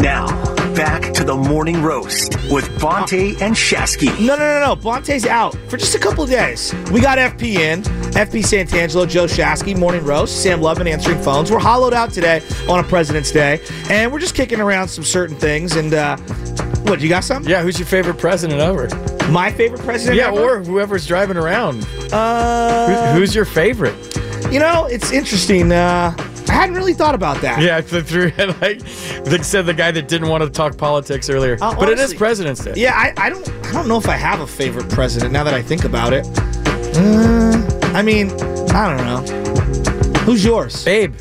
Now, back to the morning roast with Bonte and Shasky. No. Bonte's out for just a couple of days. We got FP in, FP Santangelo, Joe Shasky, morning roast, Sam Lovin answering phones. We're hollowed out today on a President's Day, and we're just kicking around some certain things and, what, you got something? Yeah, who's your favorite president ever? My favorite president ever? Yeah, or whoever's driving around. Who's your favorite? You know, it's interesting. I hadn't really thought about that. Yeah, I said the guy that didn't want to talk politics earlier. But honestly, it is President's Day. Yeah, I don't know if I have a favorite president now that I think about it. I don't know. Who's yours? Babe.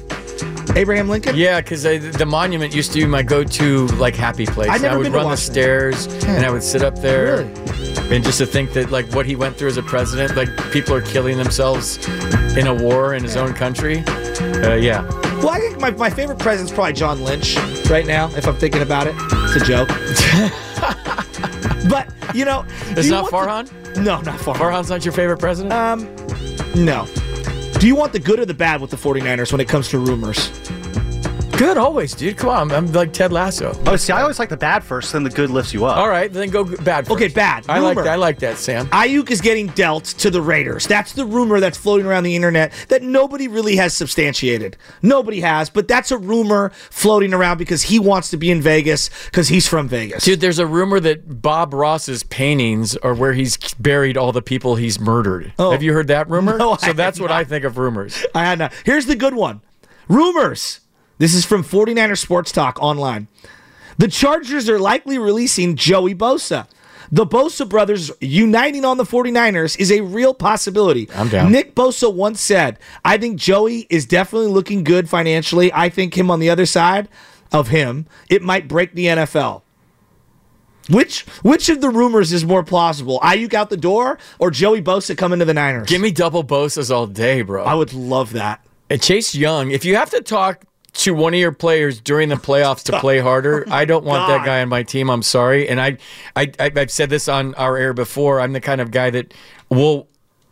Abraham Lincoln? Yeah, because the monument used to be my go-to, happy place. I would run the stairs, and I would sit up there. Really? And just to think that, what he went through as a president, people are killing themselves in a war in his own country. Yeah. Well, I think my favorite president's probably John Lynch right now, if I'm thinking about it. It's a joke. But, It's not Farhan? No, not Farhan. Farhan's not your favorite president? No. Do you want the good or the bad with the 49ers when it comes to rumors? Good always, dude. Come on. I'm like Ted Lasso. Oh, see, I always like the bad first, then the good lifts you up. All right, then go bad first. Okay, bad. I like that, Sam. Aiyuk is getting dealt to the Raiders. That's the rumor that's floating around the internet that nobody really has substantiated. Nobody has, but that's a rumor floating around because he wants to be in Vegas because he's from Vegas. Dude, there's a rumor that Bob Ross's paintings are where he's buried all the people he's murdered. Oh. Have you heard that rumor? No, so that's what I think of rumors. I had not. Here's the good one. Rumors. This is from 49er Sports Talk online. The Chargers are likely releasing Joey Bosa. The Bosa brothers uniting on the 49ers is a real possibility. I'm down. Nick Bosa once said, I think Joey is definitely looking good financially. I think him on the other side of him, it might break the NFL. Which of the rumors is more plausible? Aiyuk out the door or Joey Bosa coming to the Niners? Give me double Bosas all day, bro. I would love that. And Chase Young, if you have to talk to one of your players during the playoffs to play harder. I don't want that guy on my team. I'm sorry. And I've said this on our air before. I'm the kind of guy that will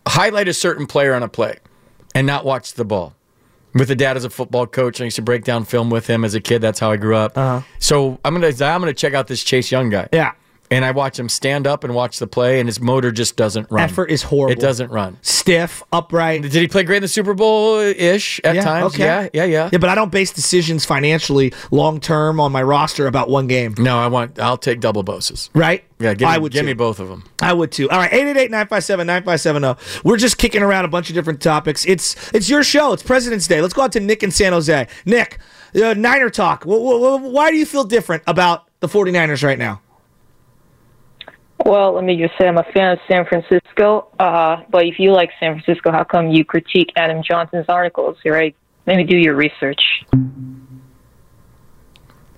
highlight a certain player on a play and not watch the ball. With the dad as a football coach, I used to break down film with him as a kid. That's how I grew up. Uh-huh. So I'm gonna check out this Chase Young guy. Yeah. And I watch him stand up and watch the play, and his motor just doesn't run. Effort is horrible. It doesn't run. Stiff, upright. Did he play great in the Super Bowl-ish at times? Okay. Yeah. Yeah, but I don't base decisions financially long-term on my roster about one game. No, I'll take double Boses. Right? Yeah, give me both of them. I would, too. All right, 888-957-9570. We're just kicking around a bunch of different topics. It's your show. It's President's Day. Let's go out to Nick in San Jose. Nick, Niner talk. Why do you feel different about the 49ers right now? Well, let me just say I'm a fan of San Francisco, but if you like San Francisco, how come you critique Adam Johnson's articles, right? Maybe do your research. I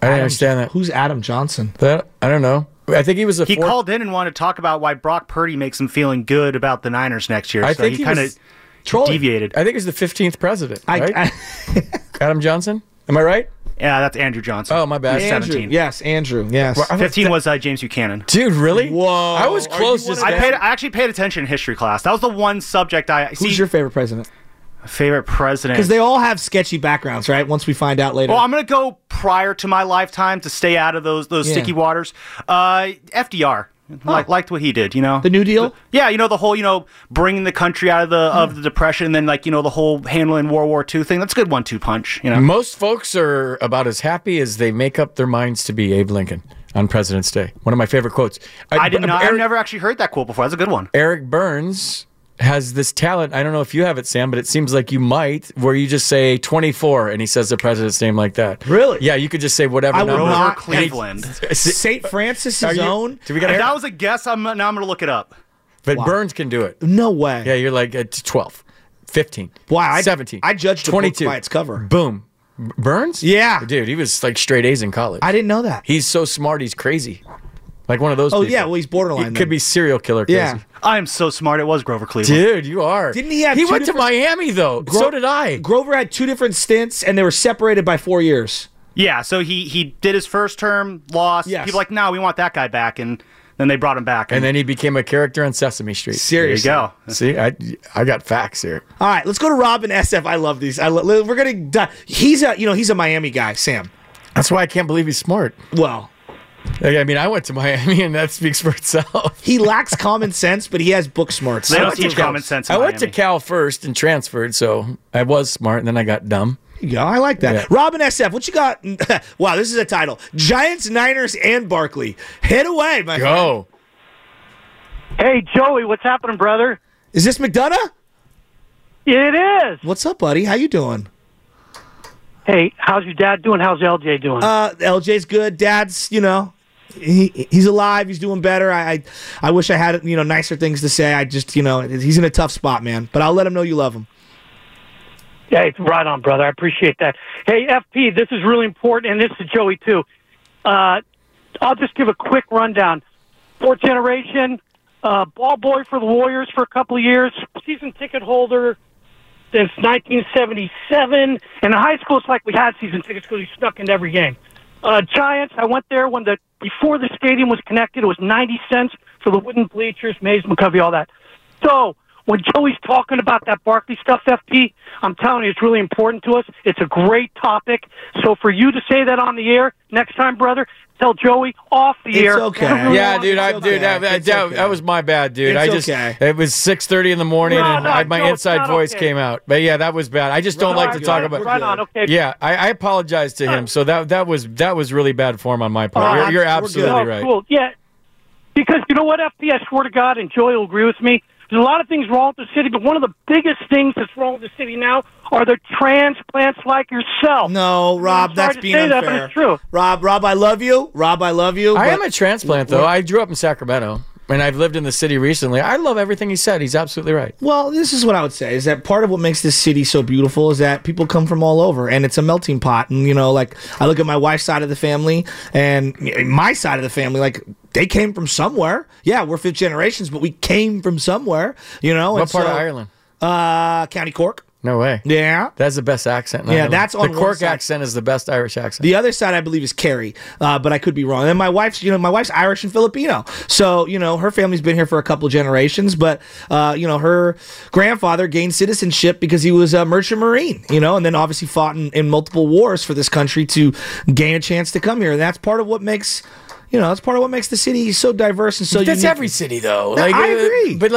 don't understand that. Who's Adam Johnson? I don't know. I think he was He called in and wanted to talk about why Brock Purdy makes him feeling good about the Niners next year. I so think he kind of deviated. I think he's the 15th president, right? Adam Johnson? Am I right? Yeah, that's Andrew Johnson. Oh, my bad. Andrew, 17. Yes, Andrew. Yes. 15 was James Buchanan. Dude, really? Whoa. I was close to that. I actually paid attention in history class. That was the one subject I... Who's your favorite president? Favorite president? Because they all have sketchy backgrounds, right? Once we find out later. Well, I'm going to go prior to my lifetime to stay out of those sticky waters. FDR. Liked what he did, you know. The New Deal? Yeah, you know, the whole, you know, bringing the country out of the Depression, and then, like, you know, the whole handling World War II thing. That's a good 1-2 punch, you know. Most folks are about as happy as they make up their minds to be Abe Lincoln on President's Day. One of my favorite quotes. I've never actually heard that quote before. That's a good one. Eric Burns has this talent. I don't know if you have it, Sam, but it seems like you might, where you just say 24 and he says the president's name like that. Really? Yeah, you could just say whatever. I will not Cleveland. St. Francis' own. If that was a guess, now I'm going to look it up. But wow. Burns can do it. No way. Yeah, you're like 12, 15, wow, 17. I judged 22 by its cover. Boom. Burns? Yeah. Dude, he was like straight A's in college. I didn't know that. He's so smart, he's crazy. Like one of those people. Yeah, well, he's borderline. Could be serial killer crazy. Yeah. I am so smart. It was Grover Cleveland. Dude, you are. Didn't he have? He went to Miami, though. So did I. Grover had 2 different stints, and they were separated by 4 years. Yeah, so he did his first term, lost. Yes. People were like, no, we want that guy back, and then they brought him back. And then he became a character on Sesame Street. Seriously. There you go. See, I got facts here. All right, let's go to Robin SF. I love these. We're going to – he's a Miami guy, Sam. That's why I can't believe he's smart. Well – I mean, I went to Miami, and that speaks for itself. He lacks common sense, but he has book smarts. They don't teach common sense in Miami. I went to Cal first and transferred, so I was smart, and then I got dumb. Yeah, I like that. Yeah. Robin SF, what you got? Wow, this is a title. Giants, Niners, and Barkley. Hit away, my friend. Go. Hey, Joey, what's happening, brother? Is this McDonough? It is. What's up, buddy? How you doing? Hey, how's your dad doing? How's LJ doing? LJ's good. Dad's, you know... He's alive. He's doing better. I wish I had nicer things to say. I just he's in a tough spot, man. But I'll let him know you love him. Yeah, it's right on, brother. I appreciate that. Hey, FP, this is really important, and this is Joey too. I'll just give a quick rundown. Fourth generation, ball boy for the Warriors for a couple of years, season ticket holder since 1977. And in high school, it's like we had season tickets because we snuck into every game. Giants, I went there before the stadium was connected. It was 90 cents for the wooden bleachers, Mays, McCovey, all that. So when Joey's talking about that Barkley stuff, FP, I'm telling you, it's really important to us. It's a great topic. So for you to say that on the air next time, brother, tell Joey off the air. It's okay. Yeah, dude, that was my bad, dude. It was 6:30 in the morning, my inside voice came out. But yeah, that was bad. I just don't like to talk about. Right on, okay. Yeah, I apologize to him. So that was really bad form on my part. You're absolutely right. Cool. Yeah, because you know what, FP, I swear to God, and Joey will agree with me. There's a lot of things wrong with the city, but one of the biggest things that's wrong with the city now are the transplants like yourself. No, Rob, that's being unfair. That, but it's true. Rob, I love you. I am a transplant, though. I grew up in Sacramento, and I've lived in the city recently. I love everything he said. He's absolutely right. Well, this is what I would say, is that part of what makes this city so beautiful is that people come from all over, and it's a melting pot. And, like, I look at my wife's side of the family and my side of the family, like, they came from somewhere. Yeah, we're 5 generations, but we came from somewhere, What part of Ireland? County Cork. No way. Yeah. That's the best accent in Ireland. That's on the Cork accent is the best Irish accent. The other side, I believe, is Kerry, but I could be wrong. And my wife's Irish and Filipino. So, her family's been here for a couple generations, but, her grandfather gained citizenship because he was a merchant marine, and then obviously fought in multiple wars for this country to gain a chance to come here. And that's part of what makes... that's part of what makes the city so diverse and so unique. That's every city, though. Like, I agree. But,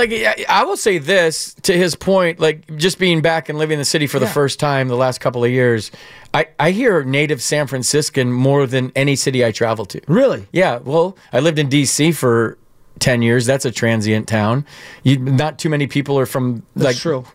I will say this, to his point, just being back and living in the city for the first time the last couple of years, I hear native San Franciscan more than any city I travel to. Really? Yeah. Well, I lived in D.C. for 10 years. That's a transient town. Not too many people are from,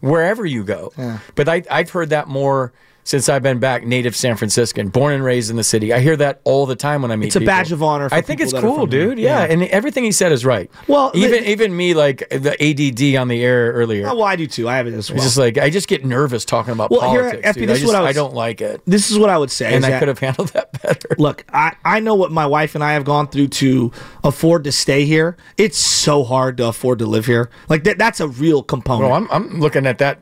wherever you go. Yeah. But I've heard that more... Since I've been back, native San Franciscan, born and raised in the city. I hear that all the time when I meet people. It's a badge of honor for people. I think it's cool, dude. Yeah. And everything he said is right. Well, even me, the ADD on the air earlier. Oh, well, I do too. I have it as well. It's just I just get nervous talking about politics. Here, FP, I don't like it. This is what I would say. And I could have handled that better. Look, I know what my wife and I have gone through to afford to stay here. It's so hard to afford to live here. That's a real component. Well, I'm looking at that.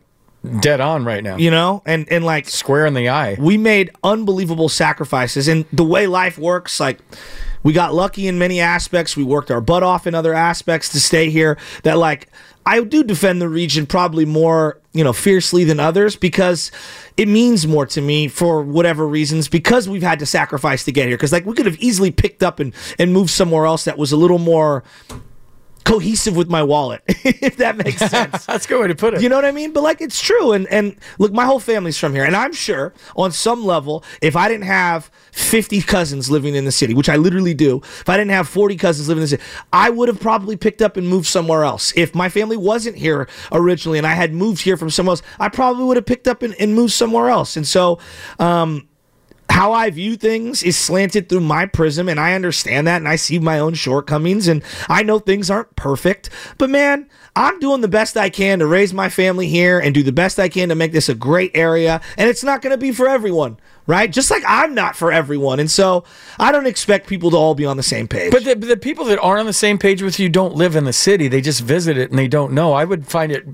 Dead on right now. And square in the eye. We made unbelievable sacrifices. And the way life works, we got lucky in many aspects. We worked our butt off in other aspects to stay here. I do defend the region probably more, fiercely than others because it means more to me for whatever reasons because we've had to sacrifice to get here. Because we could have easily picked up and moved somewhere else that was a little more... cohesive with my wallet, if that makes sense. That's a good way to put it. You know what I mean? But, like, it's true. And look, my whole family's from here. And I'm sure, on some level, if I didn't have 50 cousins living in the city, which I literally do, if I didn't have 40 cousins living in the city, I would have probably picked up and moved somewhere else. If my family wasn't here originally and I had moved here from somewhere else, I probably would have picked up and moved somewhere else. And so, how I view things is slanted through my prism, and I understand that, and I see my own shortcomings, and I know things aren't perfect, but man, I'm doing the best I can to raise my family here and do the best I can to make this a great area, and it's not going to be for everyone, right? Just like I'm not for everyone, and so I don't expect people to all be on the same page. But the people that aren't on the same page with you don't live in the city. They just visit it, and they don't know. I would find it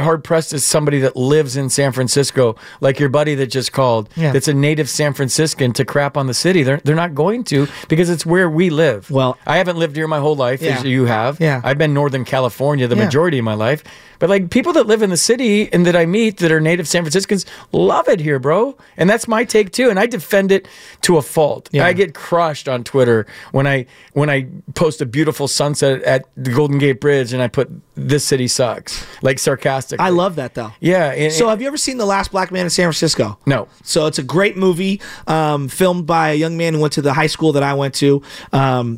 hard-pressed as somebody that lives in San Francisco, like your buddy that just called, that's a native San Franciscan, to crap on the city. They're not going to, because it's where we live. Well, I haven't lived here my whole life, as you have. Yeah. I've been Northern California the majority of my life. But like, people that live in the city and that I meet that are native San Franciscans love it here, bro. And that's my take too. And I defend it to a fault. Yeah. I get crushed on Twitter when I post a beautiful sunset at the Golden Gate Bridge and I put, "This city sucks," like sarcastically. I love that though. Yeah. So have you ever seen The Last Black Man in San Francisco? No. So it's a great movie, filmed by a young man who went to the high school that I went to.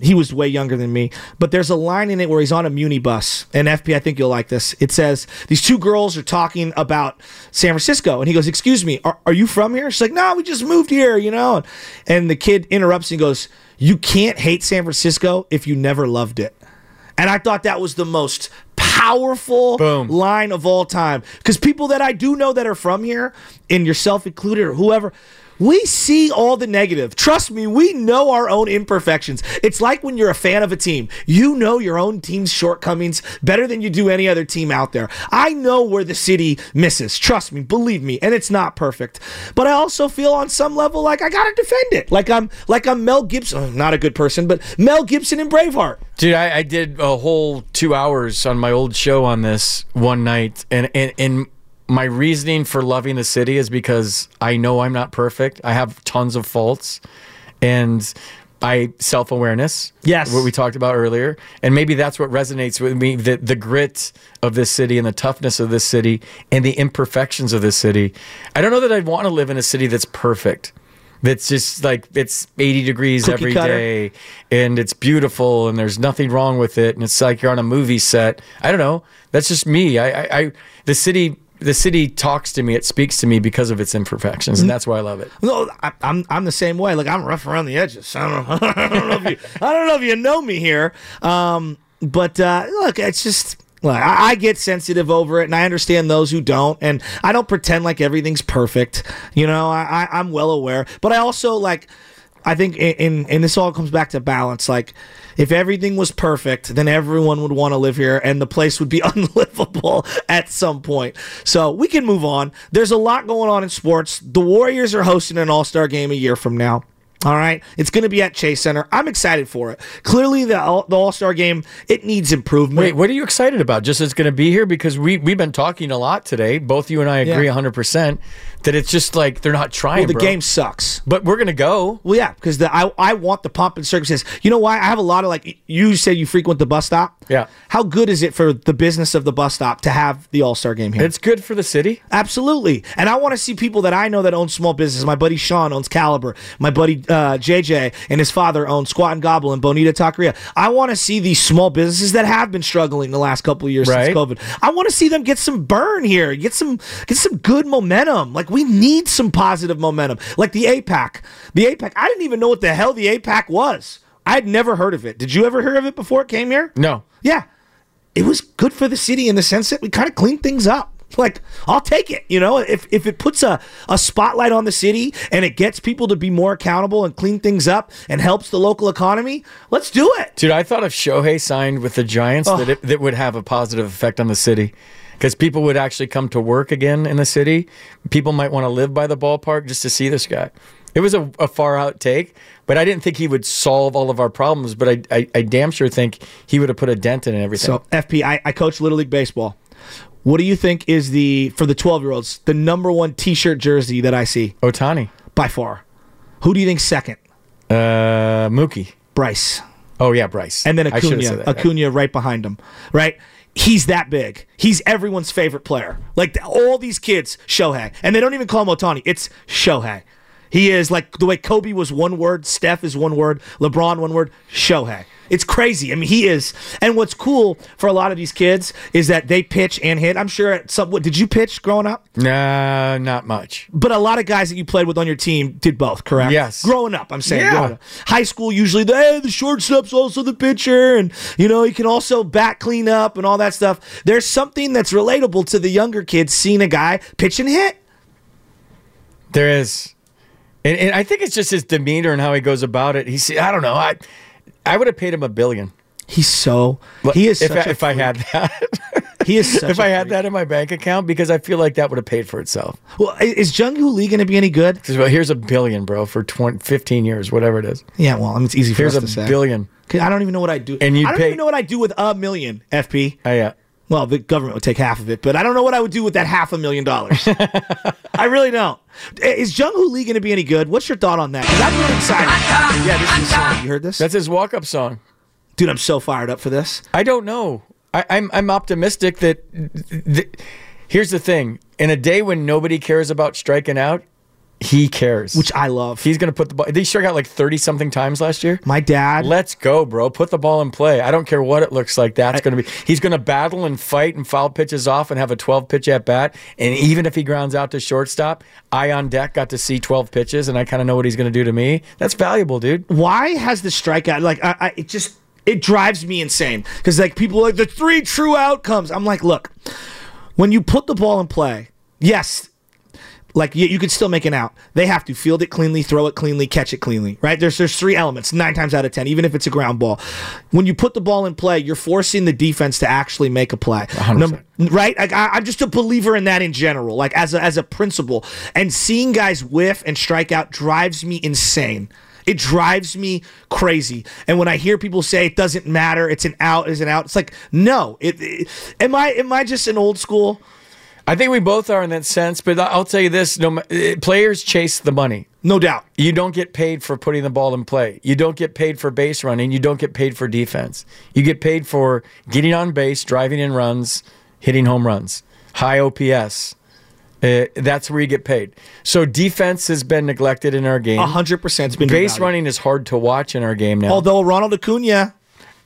He was way younger than me. But there's a line in it where he's on a Muni bus. And FP, I think you'll like this. It says, these two girls are talking about San Francisco, and he goes, "Excuse me, are you from here?" She's like, "No, we just moved here, you know." And the kid interrupts and goes, "You can't hate San Francisco if you never loved it." And I thought that was the most powerful line of all time, because people that I do know that are from here, and yourself included or whoever, we see all the negative. Trust me, we know our own imperfections. It's like when you're a fan of a team. You know your own team's shortcomings better than you do any other team out there. I know where the city misses. Trust me, believe me, and it's not perfect. But I also feel on some level like I gotta defend it. Like I'm Mel Gibson. Oh, not a good person, but Mel Gibson in Braveheart. Dude, I did a whole 2 hours on my old show on this one night, and my reasoning for loving the city is because I know I'm not perfect. I have tons of faults, and self-awareness. Yes. What we talked about earlier. And maybe that's what resonates with me, the grit of this city and the toughness of this city and the imperfections of this city. I don't know that I'd want to live in a city that's perfect. That's just like, it's 80 degrees cookie every cutter day, and it's beautiful, and there's nothing wrong with it, and it's like you're on a movie set. I don't know. That's just me. The city talks to me, it speaks to me because of its imperfections, and that's why I love it. No, I'm the same way. Like, I'm rough around the edges. I don't know if you know me here. But look, it's just, I get sensitive over it, and I understand those who don't. And I don't pretend like everything's perfect. You know, I'm well aware, but I also like, I think, and this all comes back to balance. Like, if everything was perfect, then everyone would want to live here, and the place would be unlivable at some point. So we can move on. There's a lot going on in sports. The Warriors are hosting an All-Star game a year from now. All right, it's going to be at Chase Center. I'm excited for it. Clearly, the All-Star game, it needs improvement. Wait, what are you excited about? Just it's going to be here? Because we've been talking a lot today. Both you and I agree 100% that it's just like they're not trying, the game sucks. But we're going to go. Well, yeah, because I want the pomp and circumstance. You know why? I have a lot of, like, you say you frequent the bus stop. Yeah. How good is it for the business of the bus stop to have the All-Star game here? It's good for the city. Absolutely. And I want to see people that I know that own small businesses. My buddy Sean owns Caliber. My buddy JJ and his father own Squat and Gobble and Bonita Taqueria. I want to see these small businesses that have been struggling the last couple of years since COVID. I want to see them get some burn here, get some good momentum. Like, we need some positive momentum. Like the APEC. The APEC, I didn't even know what the hell the APEC was. I'd never heard of it. Did you ever hear of it before it came here? No. Yeah. It was good for the city in the sense that we kind of cleaned things up. Like, I'll take it, you know, if it puts a spotlight on the city and it gets people to be more accountable and clean things up and helps the local economy, let's do it. Dude, I thought if Shohei signed with the Giants that would have a positive effect on the city, because people would actually come to work again in the city. People might want to live by the ballpark just to see this guy. It was a far out take, but I didn't think he would solve all of our problems, but I damn sure think he would have put a dent in everything. So, FP, I coach Little League Baseball. What do you think is for the 12-year-olds, the number one T-shirt jersey that I see? Ohtani. By far. Who do you think second? Mookie. Bryce. Oh, yeah, Bryce. And then Acuna right behind him, right? He's that big. He's everyone's favorite player. Like, all these kids, Shohei. And they don't even call him Ohtani. It's Shohei. He is, like, the way Kobe was one word, Steph is one word, LeBron one word, Shohei. It's crazy. I mean, he is. And what's cool for a lot of these kids is that they pitch and hit. I'm sure at some... Did you pitch growing up? No, not much. But a lot of guys that you played with on your team did both, correct? Yes. Growing up, I'm saying. Yeah. Growing up. High school, usually, the shortstop's also the pitcher, and, he can also bat clean up and all that stuff. There's something that's relatable to the younger kids seeing a guy pitch and hit. There is... And I think it's just his demeanor and how he goes about it. He's, I don't know. I would have paid him $1 billion. If I had that. He is such if I had that in my bank account, because I feel like that would have paid for itself. Well, is Jung-Hoo Lee going to be any good? Well, here's $1 billion, bro, for 15 years, whatever it is. Yeah, well, I mean, it's easy for us to say. Here's $1 billion. I don't even know what I'd do. I don't even know what I'd do with $1 million, FP. Oh, yeah. Well, the government would take half of it, but I don't know what I would do with that $500,000. I really don't. Is Jung-Hoo Lee going to be any good? What's your thought on that? Because I'm really excited. Yeah, this is his song. You heard this? That's his walk-up song. Dude, I'm so fired up for this. I don't know. I'm optimistic that... Here's the thing. In a day when nobody cares about striking out, he cares. Which I love. He's going to put the ball... Did he strike out like 30-something times last year? My dad... Let's go, bro. Put the ball in play. I don't care what it looks like. That's going to be... He's going to battle and fight and foul pitches off and have a 12-pitch at-bat. And even if he grounds out to shortstop, I on deck got to see 12 pitches, and I kind of know what he's going to do to me. That's valuable, dude. Why has the strikeout... Like, it just... It drives me insane. Because, like, people are like, the 3 true outcomes. I'm like, look, when you put the ball in play, yes... Like, you could still make an out. They have to field it cleanly, throw it cleanly, catch it cleanly, right? There's 3 elements, 9 times out of 10, even if it's a ground ball. When you put the ball in play, you're forcing the defense to actually make a play. 100%. Right? Like, I'm just a believer in that in general, like as a principle. And seeing guys whiff and strike out drives me insane. It drives me crazy. And when I hear people say it doesn't matter, it's an out, it's like, no. Am I just an old school... I think we both are in that sense, but I'll tell you this. No, players chase the money. No doubt. You don't get paid for putting the ball in play. You don't get paid for base running. You don't get paid for defense. You get paid for getting on base, driving in runs, hitting home runs, high OPS. That's where you get paid. So defense has been neglected in our game. 100% it's been neglected. Base running is hard to watch in our game now. Although Ronald Acuna.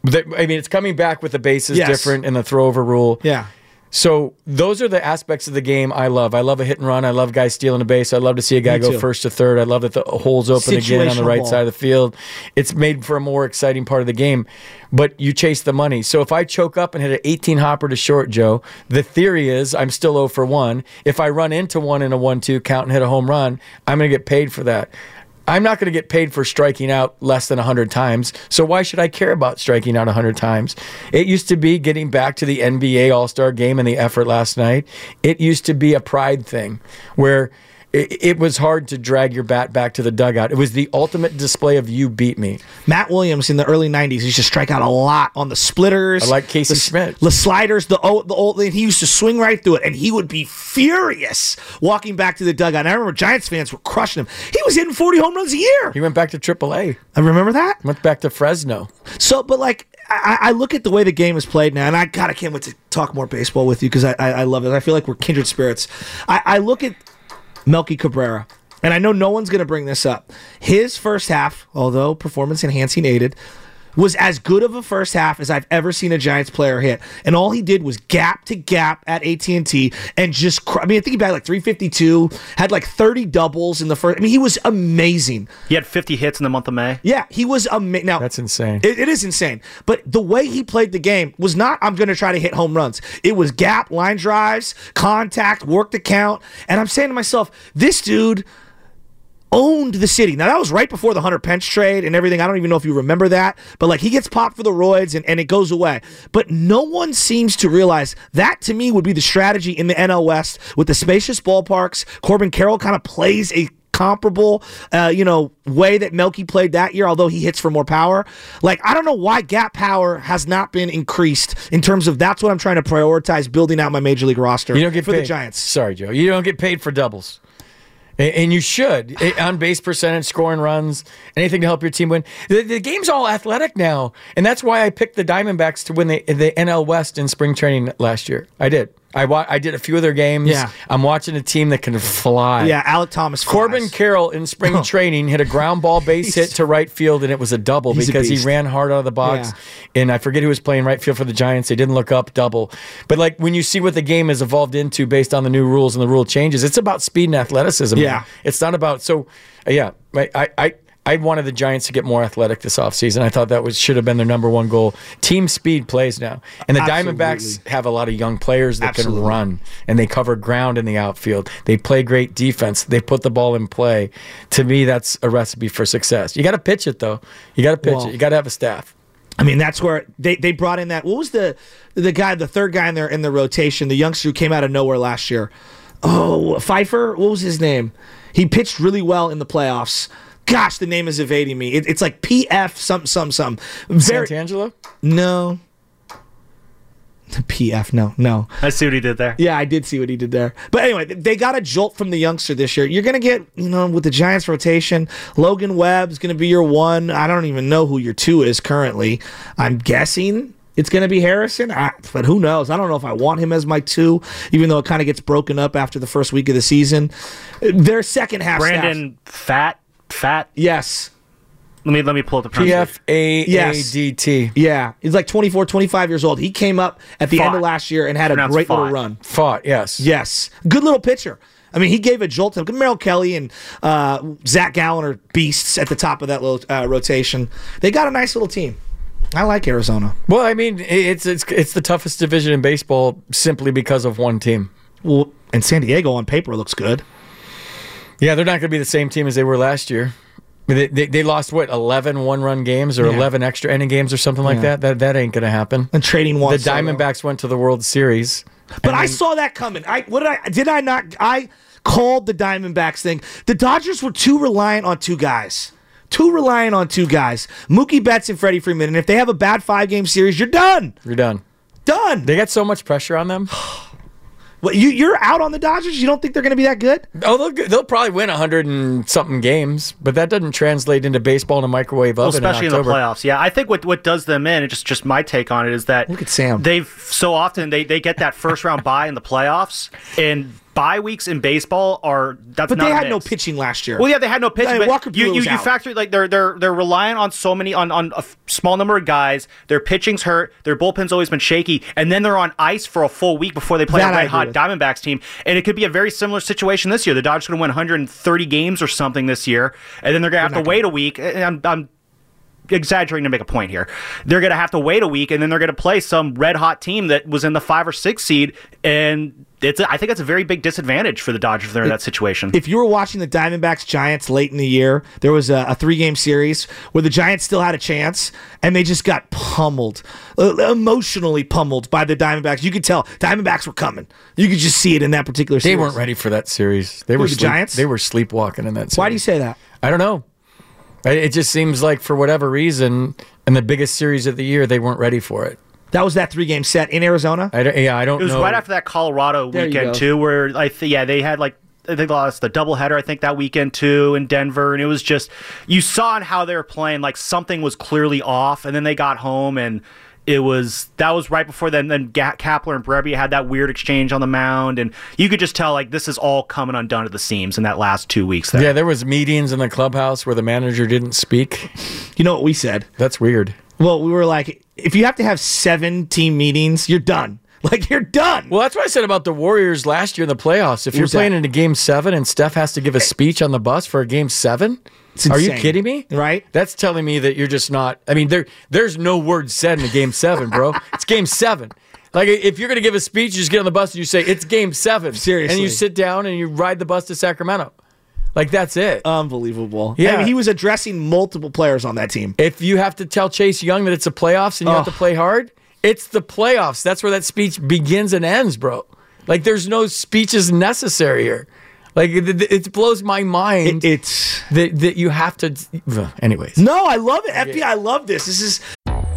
I mean, it's coming back with the bases different and the throwover rule. Yeah. So those are the aspects of the game I love. I love a hit and run. I love guys stealing a base. I love to see a guy go first to third. I love that the hole's open again on the right side of the field. It's made for a more exciting part of the game. But you chase the money. So if I choke up and hit an 18-hopper to short, Joe, the theory is I'm still 0 for 1. If I run into one in a 1-2 count and hit a home run, I'm going to get paid for that. I'm not going to get paid for striking out less than 100 times, so why should I care about striking out 100 times? It used to be, getting back to the NBA All-Star game and the effort last night, it used to be a pride thing where it was hard to drag your bat back to the dugout. It was the ultimate display of you beat me. Matt Williams in the early 90s used to strike out a lot on the splitters. I like Casey Schmidt. The sliders, the old, and he used to swing right through it, and he would be furious walking back to the dugout. And I remember Giants fans were crushing him. He was hitting 40 home runs a year. He went back to AAA. I remember that. Went back to Fresno. So, but like, I look at the way the game is played now, and I can't wait to talk more baseball with you because I love it. I feel like we're kindred spirits. I look at Melky Cabrera, and I know no one's going to bring this up. His first half, although performance enhancing aided, was as good of a first half as I've ever seen a Giants player hit. And all he did was gap to gap at AT&T and just, I mean, I think he batted like 352, had like 30 doubles in the first. I mean, he was amazing. He had 50 hits in the month of May. Yeah, he was amazing. Now that's insane. It is insane. But the way he played the game was not, I'm going to try to hit home runs. It was gap, line drives, contact, work the count. And I'm saying to myself, this dude owned the city. Now, that was right before the Hunter Pence trade and everything. I don't even know if you remember that, but like, he gets popped for the roids and it goes away. But no one seems to realize that, to me, would be the strategy in the NL West with the spacious ballparks. Corbin Carroll kind of plays a comparable, way that Melky played that year, although he hits for more power. Like, I don't know why gap power has not been increased in terms of that's what I'm trying to prioritize building out my major league roster. You don't get paid for the Giants. Sorry, Joe. You don't get paid for doubles. And you should. On base percentage, scoring runs, anything to help your team win. The game's all athletic now, and that's why I picked the Diamondbacks to win the NL West in spring training last year. I did. I did a few of their games. Yeah. I'm watching a team that can fly. Yeah, Alec Thomas flies. Corbin Carroll in spring training hit a ground ball base hit to right field, and it was a double because he ran hard out of the box. Yeah. And I forget who was playing right field for the Giants. They didn't look up, double. But like when you see what the game has evolved into based on the new rules and the rule changes, it's about speed and athleticism. Yeah. Man. It's not about – so, yeah, I wanted the Giants to get more athletic this offseason. I thought that should have been their number one goal. Team speed plays now. And the Diamondbacks have a lot of young players that can run, and they cover ground in the outfield. They play great defense. They put the ball in play. To me, that's a recipe for success. You got to pitch it, though. You got to pitch it. You got to have a staff. I mean, that's where they brought in that. What was the guy, the third guy in the rotation, the youngster who came out of nowhere last year? Oh, Pfeiffer? What was his name? He pitched really well in the playoffs. Gosh, the name is evading me. It's like PF some. Santangelo? No. PF, no. I see what he did there. Yeah, I did see what he did there. But anyway, they got a jolt from the youngster this year. You're going to get, with the Giants rotation, Logan Webb's going to be your one. I don't even know who your two is currently. I'm guessing it's going to be Harrison, but who knows? I don't know if I want him as my two, even though it kind of gets broken up after the first week of the season. Their second half Brandon staff, Fat? Yes. Let me pull up the pronunciation. P-F-A-A-D-T. Yeah. He's like 24, 25 years old. He came up at the end of last year and had a great little run. Fought, yes. Yes. Good little pitcher. I mean, he gave a jolt to him. Merrill Kelly and Zach Gallen are beasts at the top of that little rotation. They got a nice little team. I like Arizona. Well, I mean, it's the toughest division in baseball simply because of one team. Well, and San Diego on paper looks good. Yeah, they're not going to be the same team as they were last year. They lost, 11 one-run games or 11 extra inning games or something like that? That ain't going to happen. And trading one. The Diamondbacks went to the World Series. But I saw that coming. I called the Diamondbacks thing. The Dodgers were too reliant on two guys. Mookie Betts and Freddie Freeman. And if they have a bad five-game series, you're done. Done. They got so much pressure on them. Well, you're out on the Dodgers? You don't think they're going to be that good? Oh, they'll probably win 100 and something games, but that doesn't translate into baseball in a microwave oven, especially in the playoffs. Yeah, I think what does them in, just my take on it is that look at Sam. They've so often they get that first round bye in the playoffs, and bye weeks in baseball are not they had no pitching last year. Well, yeah, they had no pitching. But Walker you factor they're reliant on so many on a small number of guys. Their pitching's hurt. Their bullpen's always been shaky, and then they're on ice for a full week before they play a red hot Diamondbacks team. And it could be a very similar situation this year. The Dodgers are going to win 130 games or something this year, and then they're going to have to wait a week. And I'm exaggerating to make a point here. They're going to have to wait a week, and then they're going to play some red hot team that was in the 5 or 6 seed, and I think it's a very big disadvantage for the Dodgers if they're in that situation. If you were watching the Diamondbacks-Giants late in the year, there was a 3-game series where the Giants still had a chance, and they just got pummeled, emotionally pummeled by the Diamondbacks. You could tell Diamondbacks were coming. You could just see it in that particular series. They weren't ready for that series. The Giants? They were sleepwalking in that series. Why do you say that? I don't know. It just seems like for whatever reason, in the biggest series of the year, they weren't ready for it. That was that 3-game set in Arizona? I don't know. It was right after that Colorado weekend, too, where they had they lost the doubleheader, I think, that weekend, too, in Denver. And it was just, you saw in how they were playing, something was clearly off. And then they got home, and that was right before then. Then Kapler and Brevia had that weird exchange on the mound, and you could just tell this is all coming undone at the seams in that last 2 weeks. There. Yeah, there was meetings in the clubhouse where the manager didn't speak. You know what we said? That's weird. Well, we were like, if you have to have 7 team meetings, you're done. You're done. Well, that's what I said about the Warriors last year in the playoffs. If you're playing in a Game 7 and Steph has to give a speech on the bus for a Game 7, are you kidding me? Right? That's telling me that you're just not. I mean, there's no word said in a Game 7, bro. It's Game 7. If you're going to give a speech, you just get on the bus and you say, it's Game 7. Seriously. And you sit down and you ride the bus to Sacramento. That's it. Unbelievable. Yeah. I mean, he was addressing multiple players on that team. If you have to tell Chase Young that it's the playoffs and you have to play hard, it's the playoffs. That's where that speech begins and ends, bro. There's no speeches necessary here. It blows my mind. It's that you have to. Anyways. No, I love it. FP, I love this.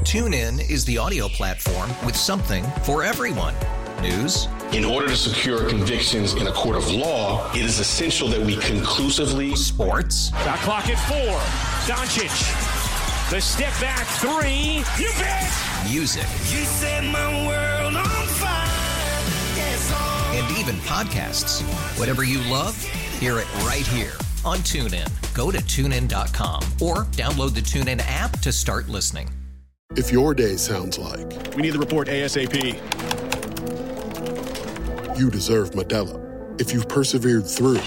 TuneIn is the audio platform with something for everyone. News. In order to secure convictions in a court of law, it is essential that we conclusively. Sports. Shot clock at 4. Doncic. The step back 3. You bet. Music. You set my world on fire. Yes, oh. And even podcasts. Whatever you love, hear it right here on TuneIn. Go to TuneIn.com or download the TuneIn app to start listening. If your day sounds like... We need the report ASAP. You deserve Modelo. If you've persevered through...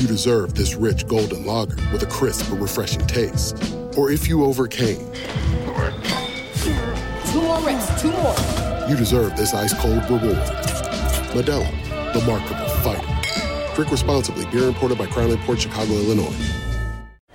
You deserve this rich golden lager with a crisp but refreshing taste. Or if you overcame... 2 more rips, 2 more. You deserve this ice-cold reward. Modelo, the Markable Fighter. Drink responsibly. Beer imported by Crown Port, Chicago, Illinois.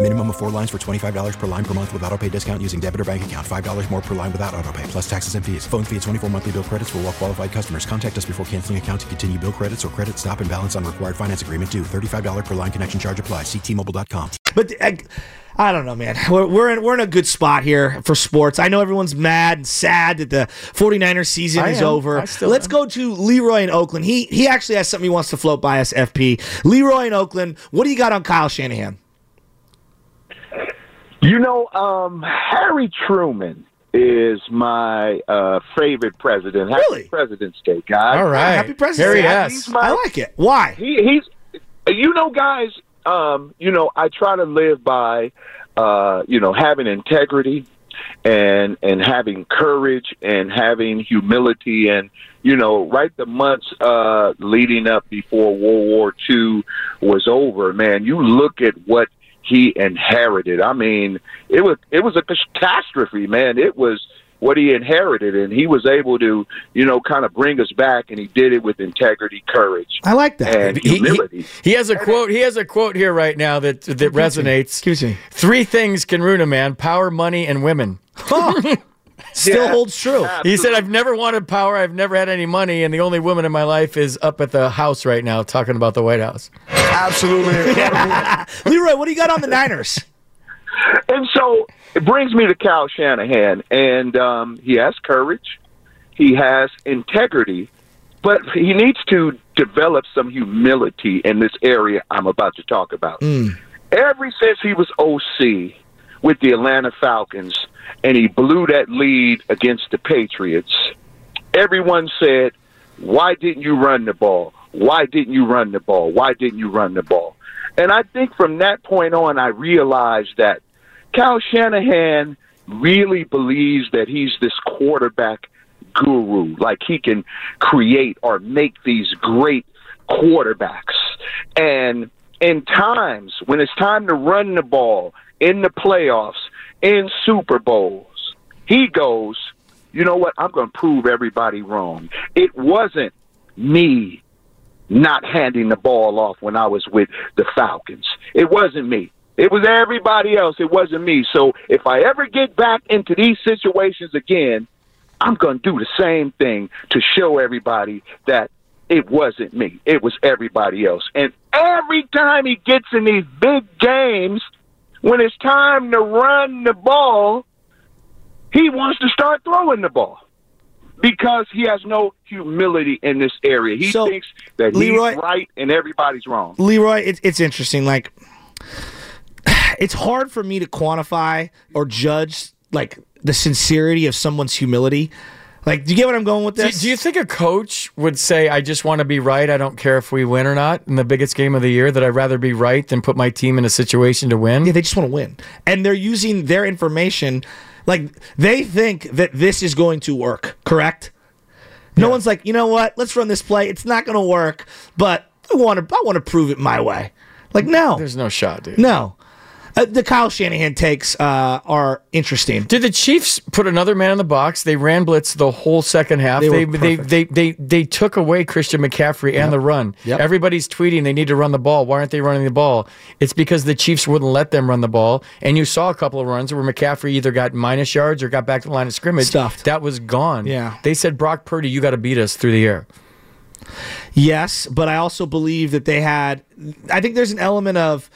Minimum of 4 lines for $25 per line per month with auto pay discount using debit or bank account. $5 more per line without auto pay, plus taxes and fees. Phone fee at 24 monthly bill credits for well qualified customers. Contact us before canceling account to continue bill credits or credit stop and balance on required finance agreement due. $35 per line connection charge applies. See T-Mobile.com. But I don't know, man. We're in a good spot here for sports. I know everyone's mad and sad that the 49ers season is over. Let's go to Leroy in Oakland. He actually has something he wants to float by us, FP. Leroy in Oakland, what do you got on Kyle Shanahan? You know, Harry Truman is my favorite president. Happy really? President's Day, guys. All right. Happy President's Day. Yes. I like it. Why? He's you know, guys, you know, I try to live by, you know, having integrity and having courage and having humility and, you know, right the months leading up before World War II was over, man, you look at what he inherited. I mean, it was a catastrophe, man. It was what he inherited, and he was able to, you know, kind of bring us back, and he did it with integrity, courage. I like that. And humility. He has a quote. He has a quote here right now that resonates. Excuse me. 3 things can ruin a man: power, money, and women. Huh. Still holds true. Absolutely. He said, I've never wanted power, I've never had any money, and the only woman in my life is up at the house right now talking about the White House. Absolutely. Leroy, what do you got on the Niners? And so it brings me to Kyle Shanahan, and he has courage, he has integrity, but he needs to develop some humility in this area I'm about to talk about. Ever since he was OC with the Atlanta Falcons, and he blew that lead against the Patriots, everyone said, why didn't you run the ball? Why didn't you run the ball? Why didn't you run the ball? And I think from that point on, I realized that Kyle Shanahan really believes that he's this quarterback guru. Like, he can create or make these great quarterbacks. And in times, when it's time to run the ball in the playoffs, in Super Bowls, he goes, you know what, I'm going to prove everybody wrong. It wasn't me not handing the ball off when I was with the Falcons. It wasn't me. It was everybody else. It wasn't me. So if I ever get back into these situations again, I'm going to do the same thing to show everybody that it wasn't me. It was everybody else. And every time he gets in these big games, when it's time to run the ball, he wants to start throwing the ball because he has no humility in this area. He thinks that Leroy, he's right and everybody's wrong. Leroy, it's interesting. Like, it's hard for me to quantify or judge, like, the sincerity of someone's humility. Like, do you get what I'm going with this? Do you think a coach would say, I just want to be right, I don't care if we win or not, in the biggest game of the year, that I'd rather be right than put my team in a situation to win? Yeah, they just want to win. And they're using their information. Like, they think that this is going to work, correct? Yeah. No one's like, you know what, let's run this play. It's not going to work, but I want to prove it my way. Like, no. There's no shot, dude. No. The Kyle Shanahan takes are interesting. Did the Chiefs put another man in the box? They ran blitz the whole second half. They took away Christian McCaffrey and the run. Yep. Everybody's tweeting they need to run the ball. Why aren't they running the ball? It's because the Chiefs wouldn't let them run the ball. And you saw a couple of runs where McCaffrey either got minus yards or got back to the line of scrimmage. Stuffed. That was gone. Yeah. They said, Brock Purdy, you got to beat us through the air. Yes, but I also believe that they had... I think there's an element of...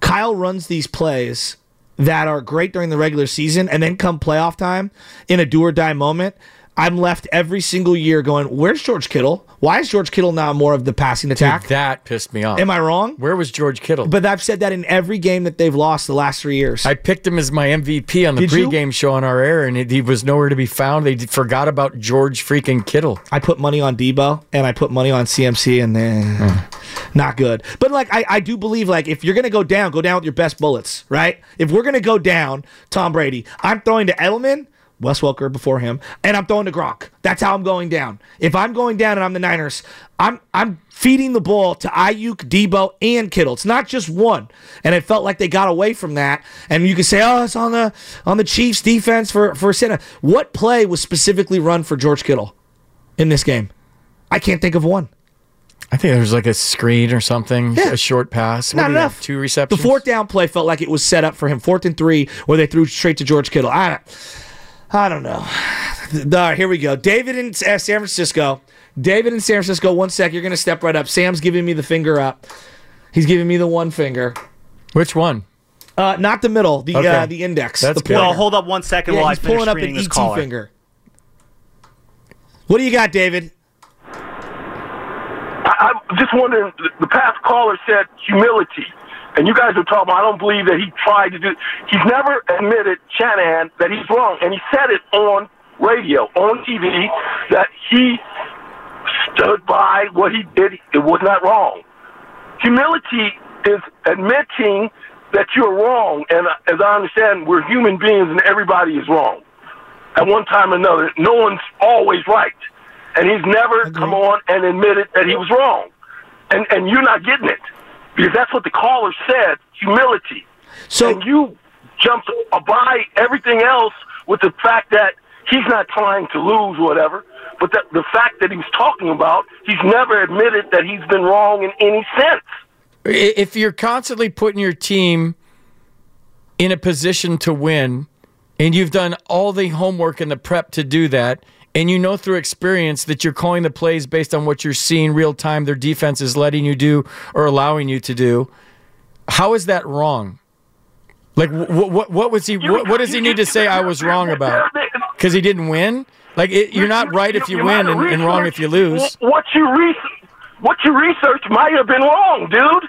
Kyle runs these plays that are great during the regular season, and then come playoff time, in a do-or-die moment, I'm left every single year going, where's George Kittle? Why is George Kittle now more of the passing attack? Dude, that pissed me off. Am I wrong? Where was George Kittle? But I've said that in every game that they've lost the last 3 years. I picked him as my MVP on the pregame show on our air, and he was nowhere to be found. They forgot about George freaking Kittle. I put money on Debo, and I put money on CMC, and not good. But like I do believe, like, if you're going to go down with your best bullets, right? If we're going to go down, Tom Brady, I'm throwing to Edelman, Wes Welker before him, and I'm throwing to Gronk. That's how I'm going down. If I'm going down and I'm the Niners, I'm feeding the ball to Aiyuk, Debo, and Kittle. It's not just one. And it felt like they got away from that. And you could say, oh, it's on the Chiefs defense for Santa. What play was specifically run for George Kittle in this game? I can't think of one. I think there was like a screen or something, a short pass. Not enough. 2 receptions. The fourth down play felt like it was set up for him. 4th and 3, where they threw straight to George Kittle. I don't know. All right, here we go. David in San Francisco. David in San Francisco, one sec. You're going to step right up. Sam's giving me the finger up. He's giving me the one finger. Which one? Not the middle, the the index. That's good. No, hold up 1 second while I finish screening this caller. He's pulling up an ET finger. What do you got, David? I'm just wondering, the past caller said humility. And you guys are talking about, I don't believe that he tried to do... He's never admitted, Shanahan, that he's wrong. And he said it on radio, on TV, that he stood by what he did. It was not wrong. Humility is admitting that you're wrong. And as I understand, we're human beings and everybody is wrong. At one time or another, no one's always right. And he's never come on and admitted that he was wrong. And you're not getting it. Because that's what the caller said, humility. So, and you jumped by everything else with the fact that he's not trying to lose or whatever, but that the fact that he's talking about, he's never admitted that he's been wrong in any sense. If you're constantly putting your team in a position to win, and you've done all the homework and the prep to do that, and you know through experience that you're calling the plays based on what you're seeing real time, their defense is letting you do or allowing you to do, how is that wrong? Like, what was he? What does he need to say I was wrong about? Because he didn't win? Like, you're not right if you win and wrong if you lose. What you research might have been wrong, dude.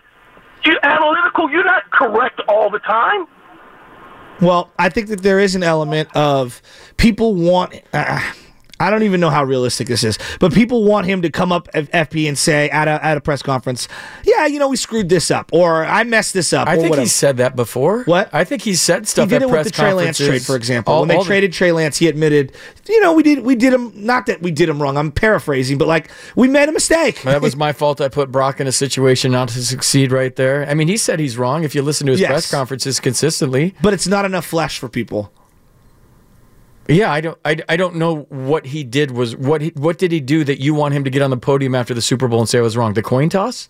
You're analytical. You're not correct all the time. Well, I think that there is an element of people want... I don't even know how realistic this is, but people want him to come up at FP and say at a press conference, yeah, you know, we screwed this up, or I messed this up. I think he said that before. What? I think he said stuff. He did at it press with the Trey Lance trade, for example. When they traded Trey Lance, he admitted, you know, we did him. Not that we did him wrong. I'm paraphrasing, but like we made a mistake. That was my fault. I put Brock in a situation not to succeed right there. I mean, he said he's wrong. If you listen to his press conferences consistently, but it's not enough flesh for people. Yeah, I don't know what he did was what did he do that you want him to get on the podium after the Super Bowl and say I was wrong? The coin toss?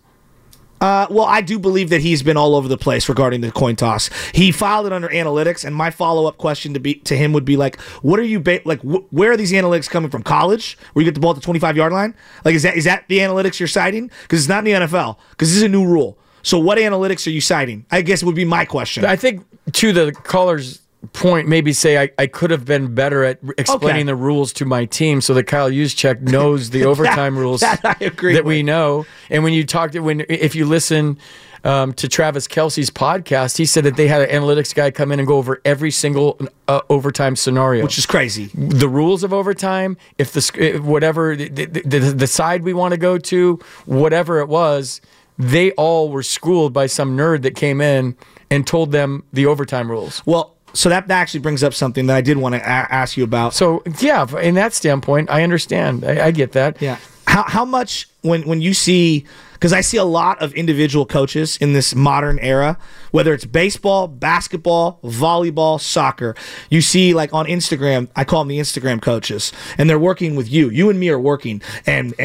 Well, I do believe that he's been all over the place regarding the coin toss. He filed it under analytics, and my follow-up question to him would be like, what are you where are these analytics coming from? College, where you get the ball at the 25-yard line? Like, is that the analytics you're citing? Because it's not in the NFL. Because this is a new rule. So what analytics are you citing? I guess it would be my question. I think to the caller's point, maybe say I could have been better at explaining the rules to my team so that Kyle Juszczyk knows the overtime rules that we know. And when you talked if you listen to Travis Kelsey's podcast, he said that they had an analytics guy come in and go over every single overtime scenario, which is crazy. The rules of overtime, the side we want to go to, whatever it was, they all were schooled by some nerd that came in and told them the overtime rules. Well. So that actually brings up something that I did want to ask you about. So, yeah, in that standpoint, I understand. I get that. Yeah. How much when you see, because I see a lot of individual coaches in this modern era, whether it's baseball, basketball, volleyball, soccer. You see, like on Instagram, I call them the Instagram coaches, and they're working with you. You and me are working, and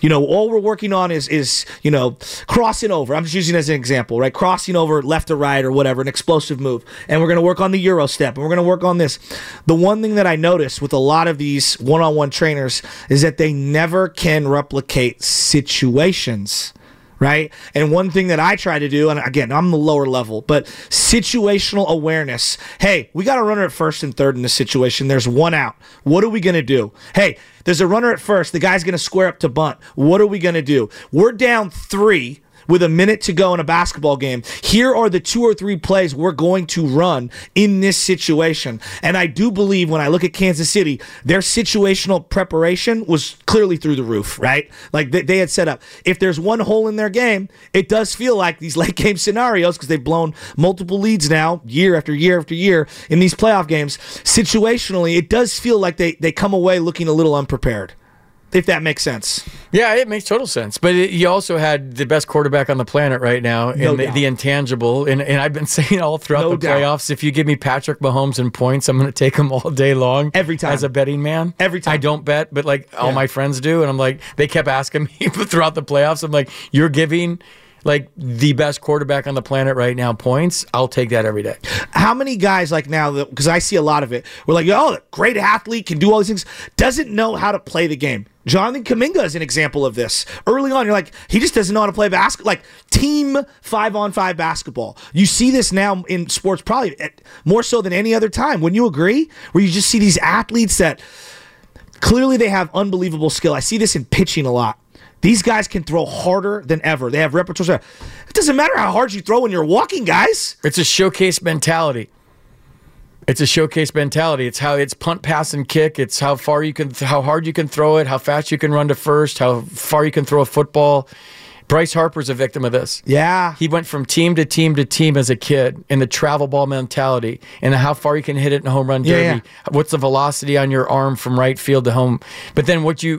you know, all we're working on is you know, crossing over. I'm just using it as an example, right? Crossing over left to right or whatever, an explosive move, and we're going to work on the Euro step, and we're going to work on this. The one thing that I notice with a lot of these one-on-one trainers is that they never can replicate situations. Right? And one thing that I try to do, and again, I'm the lower level, but situational awareness. Hey, we got a runner at first and third in this situation. There's one out. What are we going to do? Hey, there's a runner at first. The guy's going to square up to bunt. What are we going to do? We're down 3 with a minute to go in a basketball game. Here are the 2 or 3 plays we're going to run in this situation. And I do believe when I look at Kansas City, their situational preparation was clearly through the roof, right? Like they had set up. If there's one hole in their game, it does feel like these late game scenarios, because they've blown multiple leads now, year after year after year, in these playoff games. Situationally, it does feel like they come away looking a little unprepared. If that makes sense. Yeah, it makes total sense. But you also had the best quarterback on the planet right now, and the intangible. And I've been saying all throughout playoffs, if you give me Patrick Mahomes in points, I'm going to take him all day long. Every time. As a betting man. Every time. I don't bet, but like all my friends do. And I'm like, they kept asking me throughout the playoffs. I'm like, you're giving like the best quarterback on the planet right now points. I'll take that every day. How many guys like now, because I see a lot of it, we're like, oh, great athlete, can do all these things, doesn't know how to play the game. Jonathan Kuminga is an example of this. Early on, you're like, he just doesn't know how to play basketball, like team 5-on-5 basketball. You see this now in sports probably more so than any other time. Wouldn't you agree? Where you just see these athletes that clearly they have unbelievable skill. I see this in pitching a lot. These guys can throw harder than ever. They have repertoire. It doesn't matter how hard you throw when you're walking, guys. It's a showcase mentality. It's a showcase mentality. It's how it's punt, pass, and kick. It's how far you can, how hard you can throw it, how fast you can run to first, how far you can throw a football. Bryce Harper's a victim of this. Yeah. He went from team to team to team as a kid in the travel ball mentality and how far you can hit it in a home run derby. Yeah, yeah. What's the velocity on your arm from right field to home? But then what you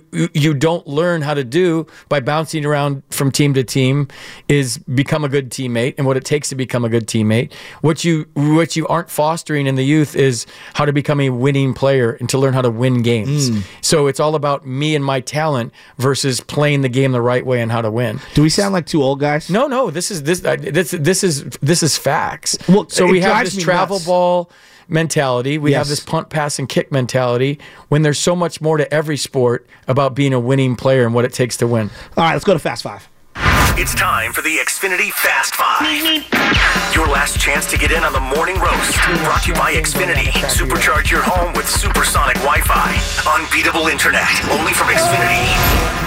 don't learn how to do by bouncing around from team to team is become a good teammate and what it takes to become a good teammate. What you aren't fostering in the youth is how to become a winning player and to learn how to win games. So it's all about me and my talent versus playing the game the right way and how to win. Do we sound like two old guys? No. This is facts. Well, so we have this travel ball mentality. We have this punt, pass, and kick mentality. When there's so much more to every sport about being a winning player and what it takes to win. All right, let's go to Fast Five. It's time for the Xfinity Fast Five. Your last chance to get in on the morning roast. Brought to you by Xfinity. Supercharge your home with supersonic Wi-Fi, unbeatable internet, only from Xfinity.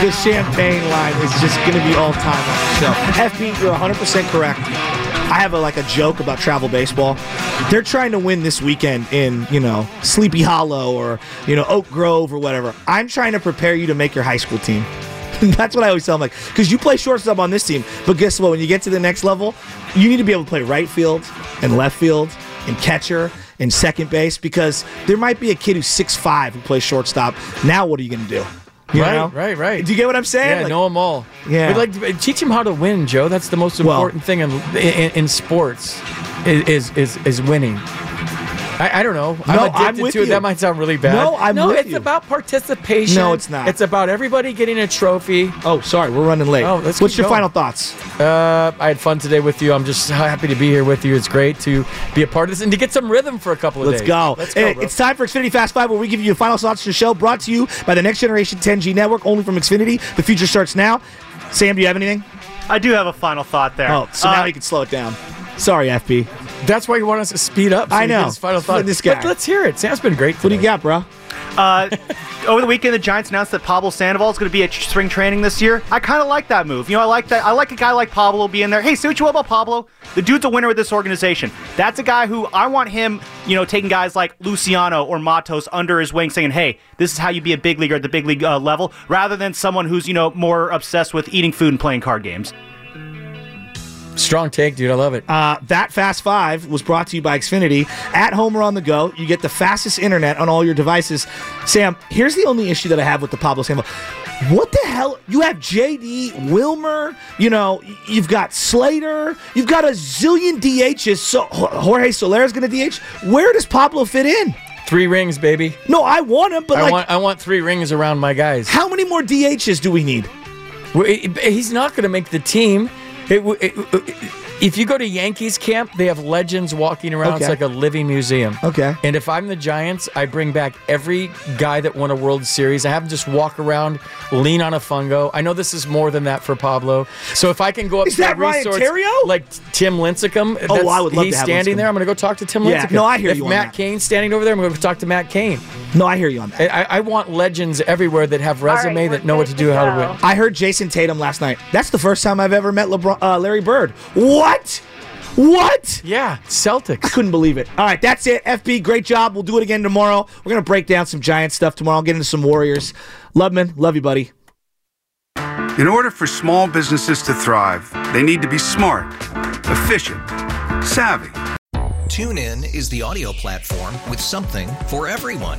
The champagne line is just going to be all time on the show. FP, you're 100% correct. I have a joke about travel baseball. They're trying to win this weekend in, Sleepy Hollow or, Oak Grove or whatever. I'm trying to prepare you to make your high school team. That's what I always tell them, because you play shortstop on this team, but guess what? When you get to the next level, you need to be able to play right field and left field and catcher and second base, because there might be a kid who's 6'5" who plays shortstop. Now what are you going to do? Right. Do you get what I'm saying? Yeah, know them all. Yeah. But teach them how to win, Joe. That's the most important thing in sports is winning. I don't know. I'm addicted to it. That might sound really bad. No, it's about participation. No, it's not. It's about everybody getting a trophy. Oh, sorry. We're running late. Oh, what's your final thoughts? I had fun today with you. I'm just happy to be here with you. It's great to be a part of this and to get some rhythm for a couple of days. Let's go. It's time for Xfinity Fast 5, where we give you final thoughts to the show, brought to you by the Next Generation 10G Network, only from Xfinity. The future starts now. Sam, do you have anything? I do have a final thought there. Oh, so now you can slow it down. Sorry, FP. That's why you want us to speed up. So I know. Final thought. This guy. Let's hear it. Sam's been great today. What do you got, bro? Over the weekend, the Giants announced that Pablo Sandoval is going to be at spring training this year. I kind of like that move. I like that. I like a guy like Pablo being there. Hey, see what you want about Pablo? The dude's a winner with this organization. That's a guy who I want him, taking guys like Luciano or Matos under his wing, saying, hey, this is how you be a big leaguer at the big league level, rather than someone who's, more obsessed with eating food and playing card games. Strong take, dude. I love it. That Fast 5 was brought to you by Xfinity. At home or on the go, you get the fastest internet on all your devices. Sam, here's the only issue that I have with the Pablo Sandoval. What the hell? You have J.D., Wilmer, you know, you've got Slater. You've got a zillion DHs. So Jorge Soler's going to DH. Where does Pablo fit in? 3 rings, baby. No, I want him, but I want 3 rings around my guys. How many more DHs do we need? He's not going to make the team. If you go to Yankees camp, they have legends walking around. Okay. It's like a living museum. Okay. And if I'm the Giants, I bring back every guy that won a World Series. I have them just walk around, lean on a fungo. I know this is more than that for Pablo. So if I can go up is to that Ryan Terrio? Like Tim Lincecum. Oh, I would love he's to have standing Lincecum. There. I'm going to go talk to Tim Lincecum. No, I hear if you on Matt that. Kane's standing over there, I'm going to go talk to Matt Kane. No, I hear you on that. I want legends everywhere that have resume right, that know what to do, how to win. I heard Jason Tatum last night. That's the first time I've ever met Larry Bird. What? Yeah, Celtics. I couldn't believe it. All right, that's it. FB, great job. We'll do it again tomorrow. We're going to break down some Giants stuff tomorrow. I'll get into some Warriors. Lubman, love you, buddy. In order for small businesses to thrive, they need to be smart, efficient, savvy. TuneIn is the audio platform with something for everyone.